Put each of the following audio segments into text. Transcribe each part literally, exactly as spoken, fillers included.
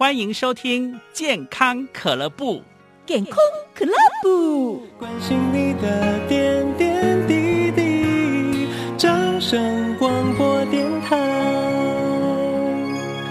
欢迎收听健康可乐部，健康可乐部，关心你的点点滴滴，掌声广播电台。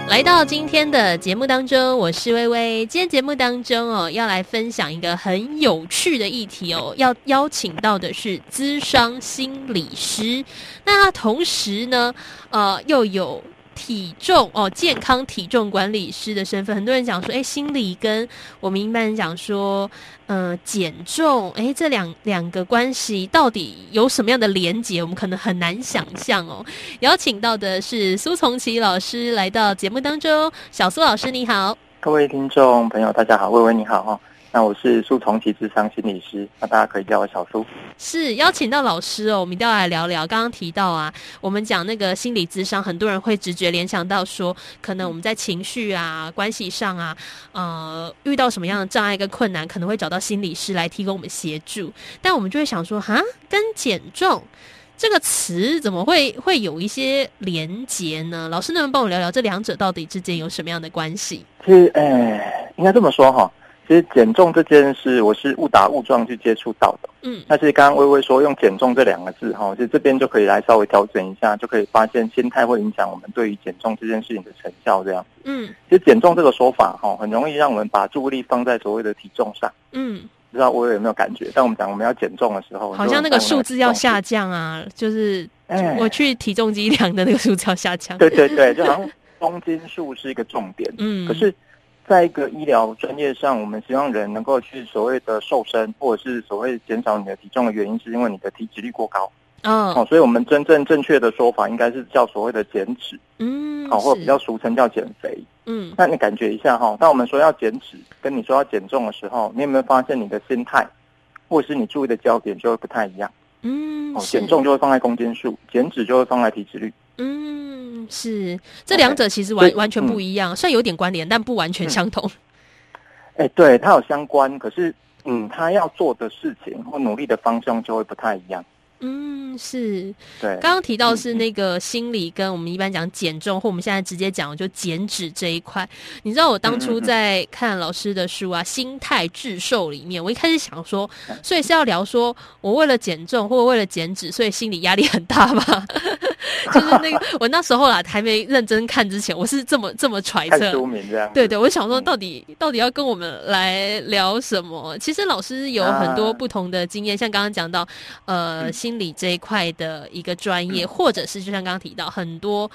来到今天的节目当中，我是薇薇。今天节目当中哦，要来分享一个很有趣的议题哦，要邀请到的是咨商心理师，那他同时呢，呃，又有体重哦，健康体重管理师的身份。很多人讲说，哎，心理跟我们一般人讲说，呃，减重，哎，这两两个关系到底有什么样的连结？我们可能很难想象哦。邀请到的是苏从奇老师来到节目当中，小苏老师你好，各位听众朋友大家好，薇薇你好哦。那我是苏从奇，咨商心理师，那大家可以叫我小苏。是邀请到老师哦，我们一定要来聊聊。刚刚提到啊，我们讲那个心理咨商，很多人会直觉联想到说，可能我们在情绪啊、关系上啊，呃，遇到什么样的障碍跟困难，可能会找到心理师来提供我们协助。但我们就会想说，哈，跟减重这个词怎么会会有一些连结呢？老师能不能帮我聊聊这两者到底之间有什么样的关系？其实，呃，应该这么说哈、哦。其实减重这件事，我是误打误撞去接触到的。嗯，但是刚刚薇薇说用减重这两个字哈，其实这边就可以来稍微调整一下，就可以发现心态会影响我们对于减重这件事情的成效这样。嗯，其实减重这个说法哈，很容易让我们把注意力放在所谓的体重上。嗯，不知道薇薇有没有感觉？但我们讲我们要减重的时候，好像那个数字要下降啊，就是我去体重机量的那个数字要下降。对对对，就好像公斤数是一个重点。嗯，可是在一个医疗专业上，我们希望人能够去所谓的瘦身，或者是所谓减少你的体重的原因，是因为你的体脂率过高。哦，哦所以我们真正正确的说法应该是叫所谓的减脂，嗯，好、哦，或者比较俗称叫减肥。嗯，那你感觉一下哈、哦，当我们说要减脂，跟你说要减重的时候，你有没有发现你的心态，或者是你注意的焦点就会不太一样？嗯，哦，减重就会放在公斤数，减脂就会放在体脂率。嗯。是，这两者其实完、okay, 完全不一样，虽然、嗯、有点关联，但不完全相同。哎、嗯欸，对，它有相关，可是嗯，它要做的事情或努力的方向就会不太一样。嗯，是。对，刚刚提到是那个心理跟我们一般讲减重，嗯、或我们现在直接讲就减脂这一块。你知道我当初在看老师的书啊，嗯《心态致瘦》里面，我一开始想说，所以是要聊说我为了减重或为了减脂，所以心理压力很大吗？就是那个，我那时候啦，还没认真看之前，我是这么这么揣测。看书名这样。对对，我想说，到底、嗯、到底要跟我们来聊什么？其实老师有很多不同的经验，啊、像刚刚讲到，呃，嗯、心理这一块的一个专业，嗯、或者是就像刚刚提到很多。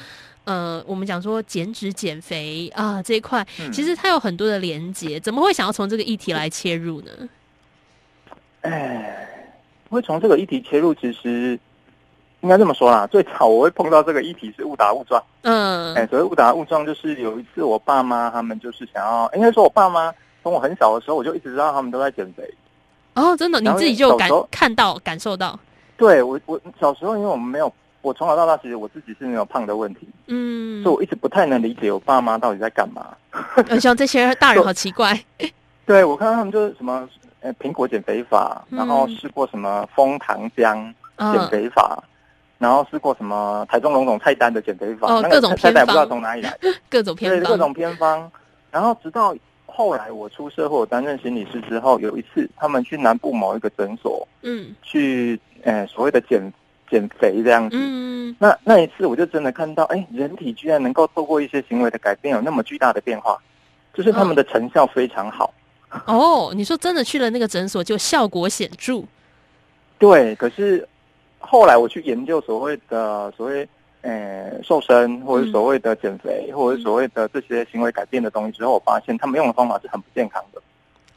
呃，我们讲说减脂减肥啊这一块，嗯、其实它有很多的连结，怎么会想要从这个议题来切入呢？哎，会从这个议题切入，其实。应该这么说啦，最早我会碰到这个议题是误打误撞。嗯，哎、欸，所谓误打误撞就是有一次我爸妈他们就是想要，应该说我爸妈从我很小的时候我就一直知道他们都在减肥。哦，真的，你自己就感看到感受到。对，我我小时候因为我们没有，我从小到大其实我自己是没有胖的问题。嗯，所以我一直不太能理解我爸妈到底在干嘛。我想这些大人好奇怪。对，我看到他们就是什么呃苹果减肥法，然后试过什么枫糖浆减肥法。嗯然后试过什么台中龙总菜单的减肥法，哦、那个菜单不知道从哪里来，各种偏方，对，各种偏方。然后直到后来我出社会，我担任心理师之后，有一次他们去南部某一个诊所，嗯，去呃所谓的减减肥这样子。嗯，那那一次我就真的看到，哎，人体居然能够透过一些行为的改变，有那么巨大的变化，就是他们的成效非常好。哦，你说真的去了那个诊所就效果显著？对，可是。后来我去研究所谓的所谓呃瘦身，或者所谓的减肥，嗯、或者所谓的这些行为改变的东西之后，我发现他们用的方法是很不健康的。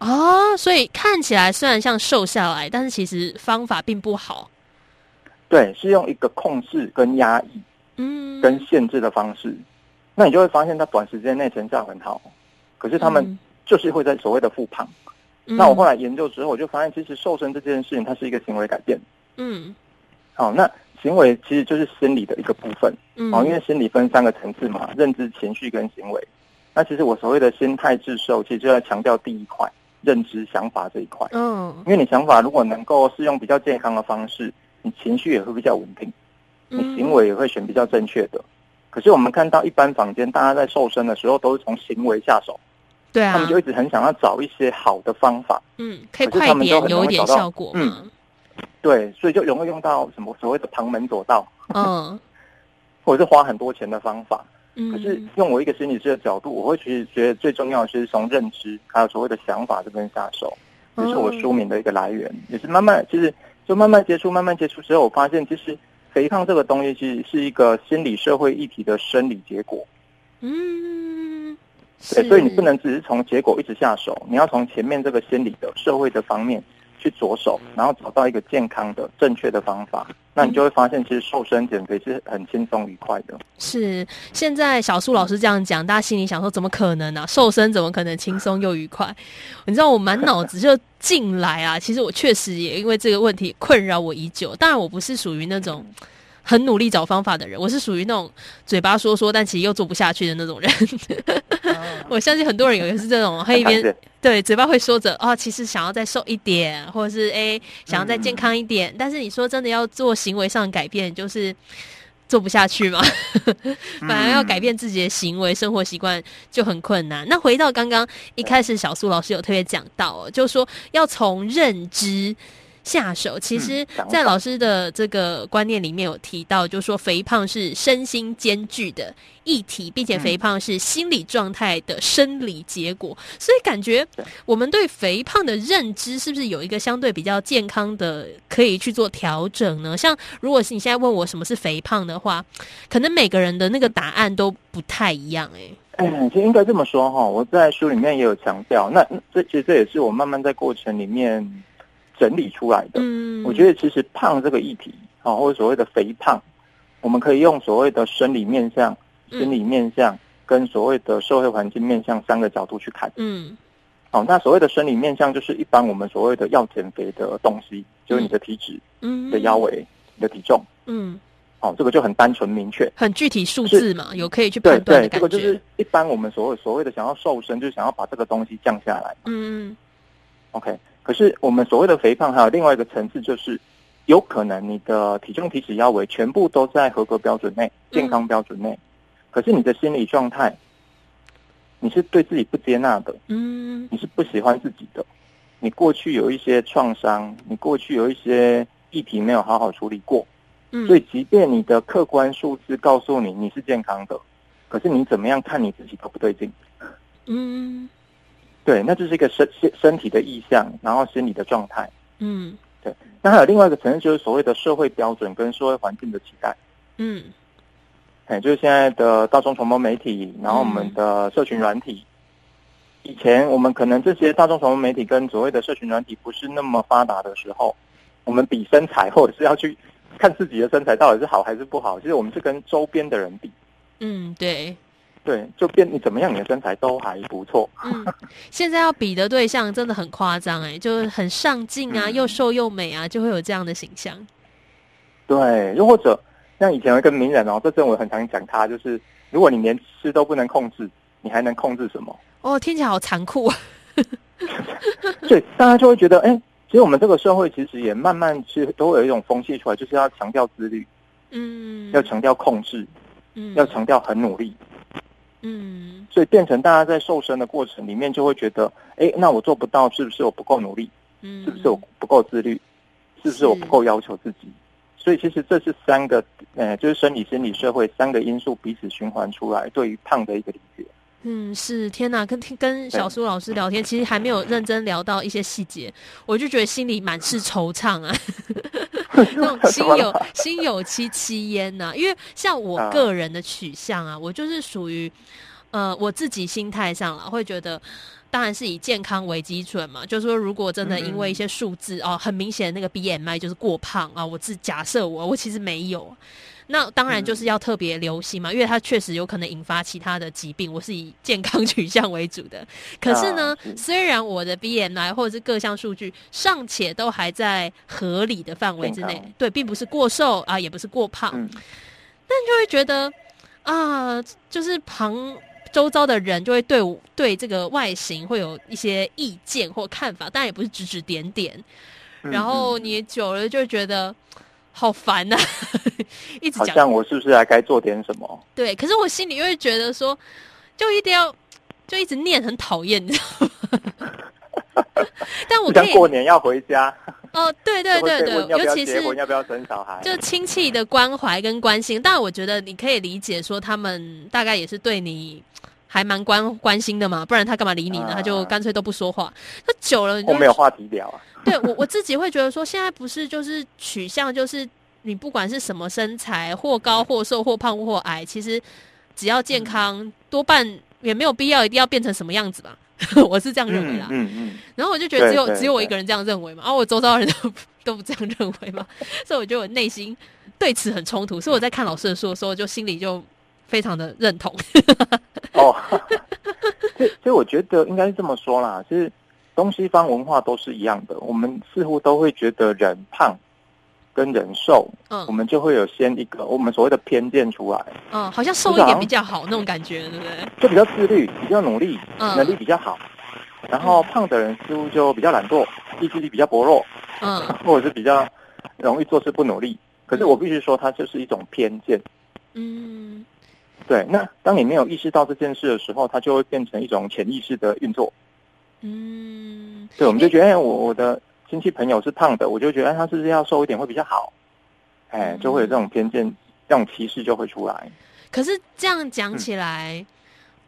哦，所以看起来虽然像瘦下来，但是其实方法并不好。对，是用一个控制跟压抑，嗯，跟限制的方式，嗯、那你就会发现它短时间内成效很好，可是他们就是会在所谓的复胖。嗯、那我后来研究之后，我就发现其实瘦身这件事情，它是一个行为改变。嗯。好、哦，那行为其实就是心理的一个部分，嗯、哦，因为心理分三个层次嘛，认知、情绪跟行为。那其实我所谓的心态致瘦，其实就要强调第一块，认知、想法这一块。嗯，因为你想法如果能够是用比较健康的方式，你情绪也会比较稳定，你行为也会选比较正确的。嗯、可是我们看到一般坊间大家在瘦身的时候，都是从行为下手，对啊，他们就一直很想要找一些好的方法，嗯，可以快一点有一点效果，嗯，对，所以就容易用到什么所谓的旁门左道，嗯，或者是花很多钱的方法。嗯，可是用我一个心理师的角度，我会其实觉得最重要的是从认知还有所谓的想法这边下手，这是我书名的一个来源，哦，也是慢慢其实就慢慢接触慢慢接触之后，我发现其实肥胖这个东西其实是一个心理社会议题的生理结果。嗯，对，所以你不能只是从结果一直下手，你要从前面这个心理的社会的方面去着手，然后找到一个健康的正确的方法，那你就会发现其实瘦身减肥是很轻松愉快的。是，现在小苏老师这样讲，大家心里想说怎么可能啊，瘦身怎么可能轻松又愉快。你知道我满脑子就进来啊，其实我确实也因为这个问题困扰我已久。当然我不是属于那种很努力找方法的人，我是属于那种嘴巴说说但其实又做不下去的那种人。我相信很多人有也是这种，他一边对嘴巴会说着哦，其实想要再瘦一点，或者是哎想要再健康一点，嗯，但是你说真的要做行为上改变，就是做不下去嘛。反而要改变自己的行为生活习惯就很困难。那回到刚刚一开始小苏老师有特别讲到，哦，就是说要从认知下手，其实在老师的这个观念里面有提到，就是说肥胖是身心兼具的议题，并且肥胖是心理状态的生理结果，所以感觉我们对肥胖的认知是不是有一个相对比较健康的可以去做调整呢？像如果你现在问我什么是肥胖的话，可能每个人的那个答案都不太一样。欸嗯，其实应该这么说哈，我在书里面也有强调，那这其实这也是我慢慢在过程里面整理出来的。嗯，我觉得其实胖这个议题，啊，或者所谓的肥胖，我们可以用所谓的生理面向、心理面向跟所谓的社会环境面向三个角度去看。嗯，好，那所谓的生理面向就是一般我们所谓的要减肥的东西，就是你的体脂、嗯，你的腰围、你的体重。嗯，好，这个就很单纯明确，很具体数字嘛，有可以去判断的感觉。对，这个就是一般我们所谓所谓的想要瘦身，就是想要把这个东西降下来。嗯 ，OK。可是我们所谓的肥胖还有另外一个层次，就是有可能你的体重、体脂、腰围全部都在合格标准内、健康标准内，嗯，可是你的心理状态，你是对自己不接纳的，嗯，你是不喜欢自己的，你过去有一些创伤，你过去有一些议题没有好好处理过，嗯，所以即便你的客观数字告诉你你是健康的，可是你怎么样看你自己都不对劲，嗯。对，那就是一个身身体的意向，然后心理的状态。嗯，对。那还有另外一个层面，就是所谓的社会标准跟社会环境的期待。嗯，哎，就是现在的大众传播媒体，然后我们的社群软体，嗯。以前我们可能这些大众传播媒体跟所谓的社群软体不是那么发达的时候，我们比身材，或者是要去看自己的身材到底是好还是不好。其实我们是跟周边的人比。嗯，对。对，就变你怎么样，你的身材都还不错。嗯，现在要比的对象真的很夸张哎，就是很上镜啊，嗯，又瘦又美啊，就会有这样的形象。对，又或者像以前有一个名人哦，这阵我很常讲他，就是如果你连吃都不能控制，你还能控制什么？哦，听起来好残酷啊！对，大家就会觉得，哎，其实我们这个社会其实也慢慢是都有一种风气出来，就是要强调自律，嗯，要强调控制，嗯，要强调很努力。嗯，所以变成大家在瘦身的过程里面就会觉得，哎，那我做不到，是不是我不够努力？嗯，是不是我不够自律？是不是我不够要求自己？所以其实这是三个，呃，就是生理、心理、社会三个因素彼此循环出来，对于胖的一个理解。嗯，是，天哪，跟跟小苏老师聊天，其实还没有认真聊到一些细节，我就觉得心里满是惆怅啊。那种心有心有戚戚焉呐，因为像我个人的取向啊，我就是属于，呃，我自己心态上啦，会觉得，当然是以健康为基准嘛。就是说，如果真的因为一些数字哦，很明显那个 B M I 就是过胖啊，我自假设我我其实没有，那当然就是要特别留心嘛，因为它确实有可能引发其他的疾病。我是以健康取向为主的，可是呢，虽然我的 B M I 或者是各项数据尚且都还在合理的范围之内，对，并不是过瘦啊，也不是过胖，但就会觉得啊，就是旁。周遭的人就会对对这个外形会有一些意见或看法，当然也不是指指点点。然后你久了就觉得好烦啊，一直讲好像我是不是还该做点什么？对，可是我心里又会觉得说，就一定要就一直念，很讨厌，你知道吗？但我可以过年要回家哦，对对对对，尤其是要不要生小孩，就亲戚的关怀跟关心。当然，我觉得你可以理解说他们大概也是对你还蛮关关心的嘛，不然他干嘛理你呢？啊、他就干脆都不说话。那久了你就，我没有话题聊啊。对我我自己会觉得说，现在不是就是取向，就是你不管是什么身材，或高或瘦或胖或矮，其实只要健康，嗯、多半也没有必要一定要变成什么样子吧。我是这样认为啦。嗯 嗯, 嗯。然后我就觉得只有對對對只有我一个人这样认为嘛，啊，我周遭的人都都不这样认为嘛，所以我觉得我内心对此很冲突。所以我在看老师的书的时候，就心里就非常的认同。哦，所以所以我觉得应该是这么说啦，就是东西方文化都是一样的，我们似乎都会觉得人胖跟人瘦，嗯，我们就会有先一个我们所谓的偏见出来，嗯，好像瘦一点比较好那种感觉，对不对？就比较自律，比较努力，嗯，能力比较好，然后胖的人似乎就比较懒惰，意志力比较薄弱，嗯，或者是比较容易做事不努力。可是我必须说，它就是一种偏见，嗯。对，那当你没有意识到这件事的时候，它就会变成一种潜意识的运作。嗯，对，我们就觉得，哎，我我的亲戚朋友是胖的，我就觉得，哎，他是不是要瘦一点会比较好？哎，就会有这种偏见，这种歧视就会出来。可是这样讲起来，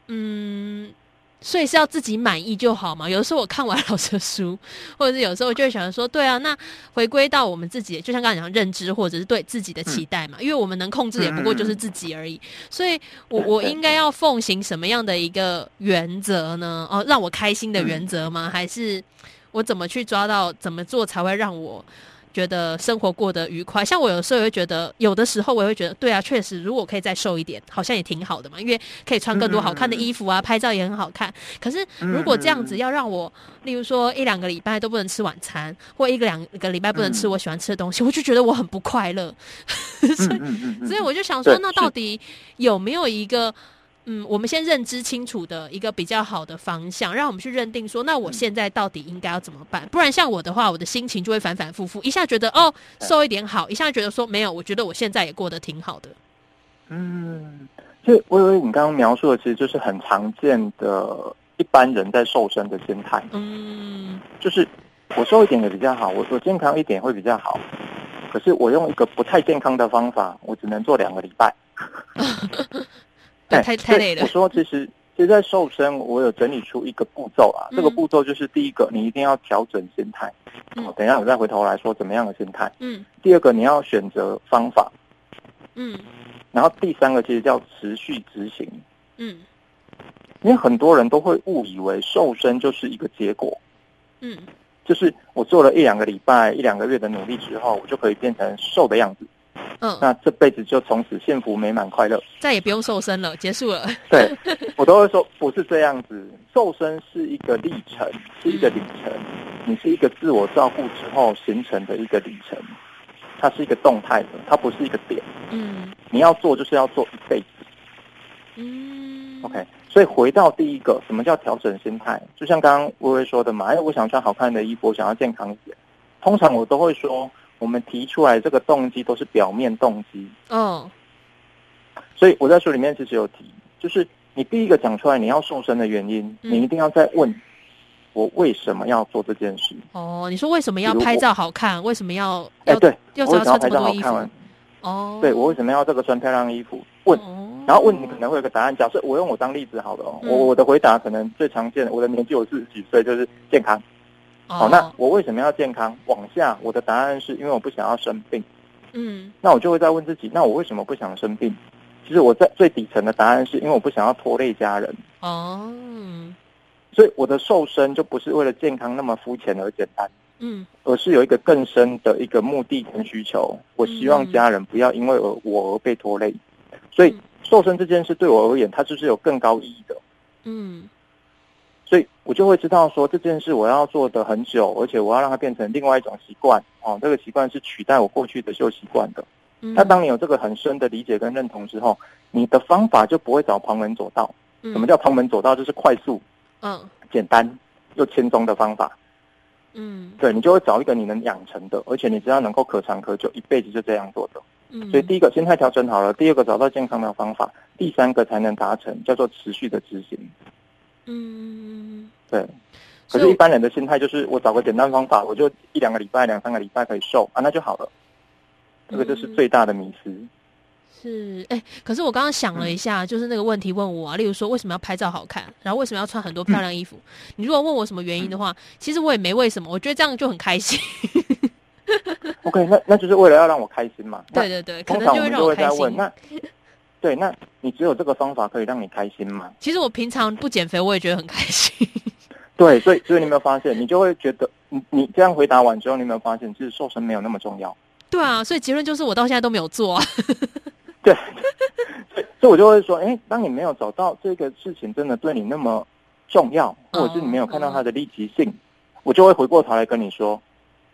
嗯。嗯所以是要自己满意就好嘛。有的时候我看完老师的书，或者是有时候我就会想说，对啊，那回归到我们自己，就像刚才讲认知或者是对自己的期待嘛，因为我们能控制也不过就是自己而已。所以我我应该要奉行什么样的一个原则呢？哦，让我开心的原则吗？还是我怎么去抓到怎么做才会让我觉得生活过得愉快？像我有时候也会觉得，有的时候我也会觉得，对啊，确实，如果可以再瘦一点，好像也挺好的嘛，因为可以穿更多好看的衣服啊，拍照也很好看。可是如果这样子要让我，例如说一两个礼拜都不能吃晚餐，或一个两个礼拜不能吃我喜欢吃的东西，我就觉得我很不快乐。所以，所以我就想说，那到底有没有一个？嗯，我们先认知清楚的一个比较好的方向，让我们去认定说，那我现在到底应该要怎么办？不然像我的话，我的心情就会反反复复，一下觉得哦瘦一点好，一下觉得说没有，我觉得我现在也过得挺好的。嗯，就我以为你刚刚描述的，其实就是很常见的一般人在瘦身的心态。嗯，就是我瘦一点也比较好，我我健康一点会比较好，可是我用一个不太健康的方法，我只能做两个礼拜。太太累了。我说，其实其实在瘦身，我有整理出一个步骤啊。嗯、这个步骤就是第一个，你一定要调整心态。嗯、哦，等一下我再回头来说怎么样的心态。嗯。第二个，你要选择方法。嗯。然后第三个其实叫持续执行。嗯。因为很多人都会误以为瘦身就是一个结果。嗯。就是我做了一两个礼拜、一两个月的努力之后，我就可以变成瘦的样子。嗯，那这辈子就从此幸福美满快乐，再也不用瘦身了，结束了。对，我都会说不是这样子，瘦身是一个历程，是一个里程，你是一个自我照顾之后形成的一个历程，它是一个动态的，它不是一个点。嗯，你要做就是要做一辈子。嗯 ，OK， 所以回到第一个，什么叫调整心态？就像刚刚薇薇说的嘛，哎，我想穿好看的衣服，我想要健康一点。通常我都会说。我们提出来这个动机都是表面动机。哦、oh. ，所以我在书里面其实有提，就是你第一个讲出来你要瘦身的原因，嗯、你一定要再问我为什么要做这件事。哦、oh, ，你说为什么要拍照好看？为什么要？哎、欸，对，要我为什么要拍照好看？哦、oh. ，对我为什么要这个穿漂亮衣服？问， oh. 然后问你可能会有个答案。假设我用我当例子好了、哦，我、嗯、我的回答可能最常见的，我的年纪我四十几岁，就是健康。好、哦，那我为什么要健康？往下，我的答案是因为我不想要生病。嗯，那我就会再问自己，那我为什么不想生病？其实我在最底层的答案是因为我不想要拖累家人。哦，所以我的瘦身就不是为了健康那么肤浅而简单。嗯，而是有一个更深的一个目的跟需求。我希望家人不要因为我而被拖累。所以瘦身这件事对我而言，它就是有更高意义的。嗯。所以我就会知道说这件事我要做的很久，而且我要让它变成另外一种习惯哦，这个习惯是取代我过去的旧习惯的。嗯、那当你有这个很深的理解跟认同之后，你的方法就不会找旁门左道。嗯、什么叫旁门左道？就是快速、嗯、简单又轻松的方法。嗯，对，你就会找一个你能养成的，而且你只要能够可长可久，一辈子就这样做的。嗯，所以第一个心态调整好了，第二个找到健康的方法，第三个才能达成，叫做持续的执行。嗯，对。可是，一般人的心态就是我找个简单方法，我就一两个礼拜、两三个礼拜可以瘦啊，那就好了。这个就是最大的迷思。嗯、是，哎、欸，可是我刚刚想了一下、嗯，就是那个问题问我啊，例如说为什么要拍照好看，然后为什么要穿很多漂亮衣服？嗯、你如果问我什么原因的话、嗯，其实我也没为什么，我觉得这样就很开心。OK， 那那就是为了要让我开心嘛。对对对，可能就会让我开心。那对，那你只有这个方法可以让你开心吗？其实我平常不减肥，我也觉得很开心。对，所以所以你有没有发现，你就会觉得你你这样回答完之后，你有没有发现，其实瘦身没有那么重要？对啊，所以结论就是我到现在都没有做、啊。对，所以所以我就会说，哎、欸，当你没有找到这个事情真的对你那么重要，或者是你没有看到它的立即性， oh, oh. 我就会回过头来跟你说，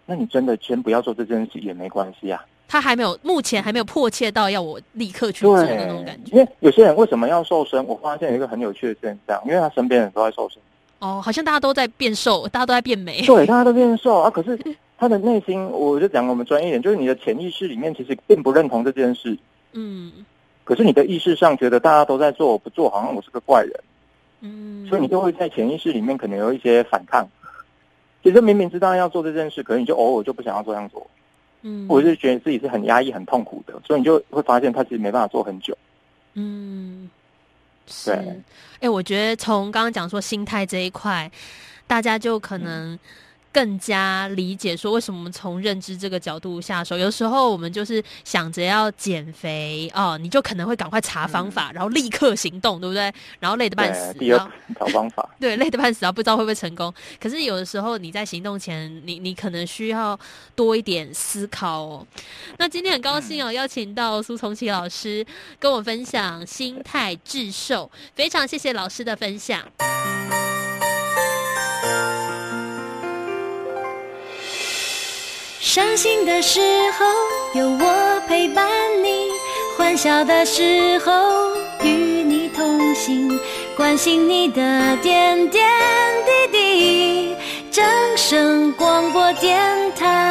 那你真的先不要做这件事也没关系啊。他还没有，目前还没有迫切到要我立刻去做的那种感觉。因为有些人为什么要瘦身？我发现有一个很有趣的现象，因为他身边人都在瘦身。哦，好像大家都在变瘦，大家都在变美。对，大家都变瘦啊！可是他的内心，我就讲我们专业一点，就是你的潜意识里面其实并不认同这件事。嗯。可是你的意识上觉得大家都在做，我不做好像我是个怪人。嗯。所以你就会在潜意识里面可能有一些反抗。其实明明知道要做这件事，可是你就偶尔就不想要这样做。嗯。我就觉得自己是很压抑、很痛苦的，所以你就会发现他其实没办法做很久。嗯。是，哎、欸，我觉得从刚刚讲说心态这一块，大家就可能更加理解说为什么我们从认知这个角度下手。有时候我们就是想着要减肥哦，你就可能会赶快查方法、嗯，然后立刻行动，对不对？然后累得半死，第二找方法，对，累得半死，然后不知道会不会成功。可是有的时候你在行动前，你你可能需要多一点思考哦。那今天很高兴哦，嗯、邀请到苏从琪老师跟我分享心态致瘦，非常谢谢老师的分享。伤心的时候有我陪伴你，欢笑的时候与你同行，关心你的点点滴滴，正声广播电台。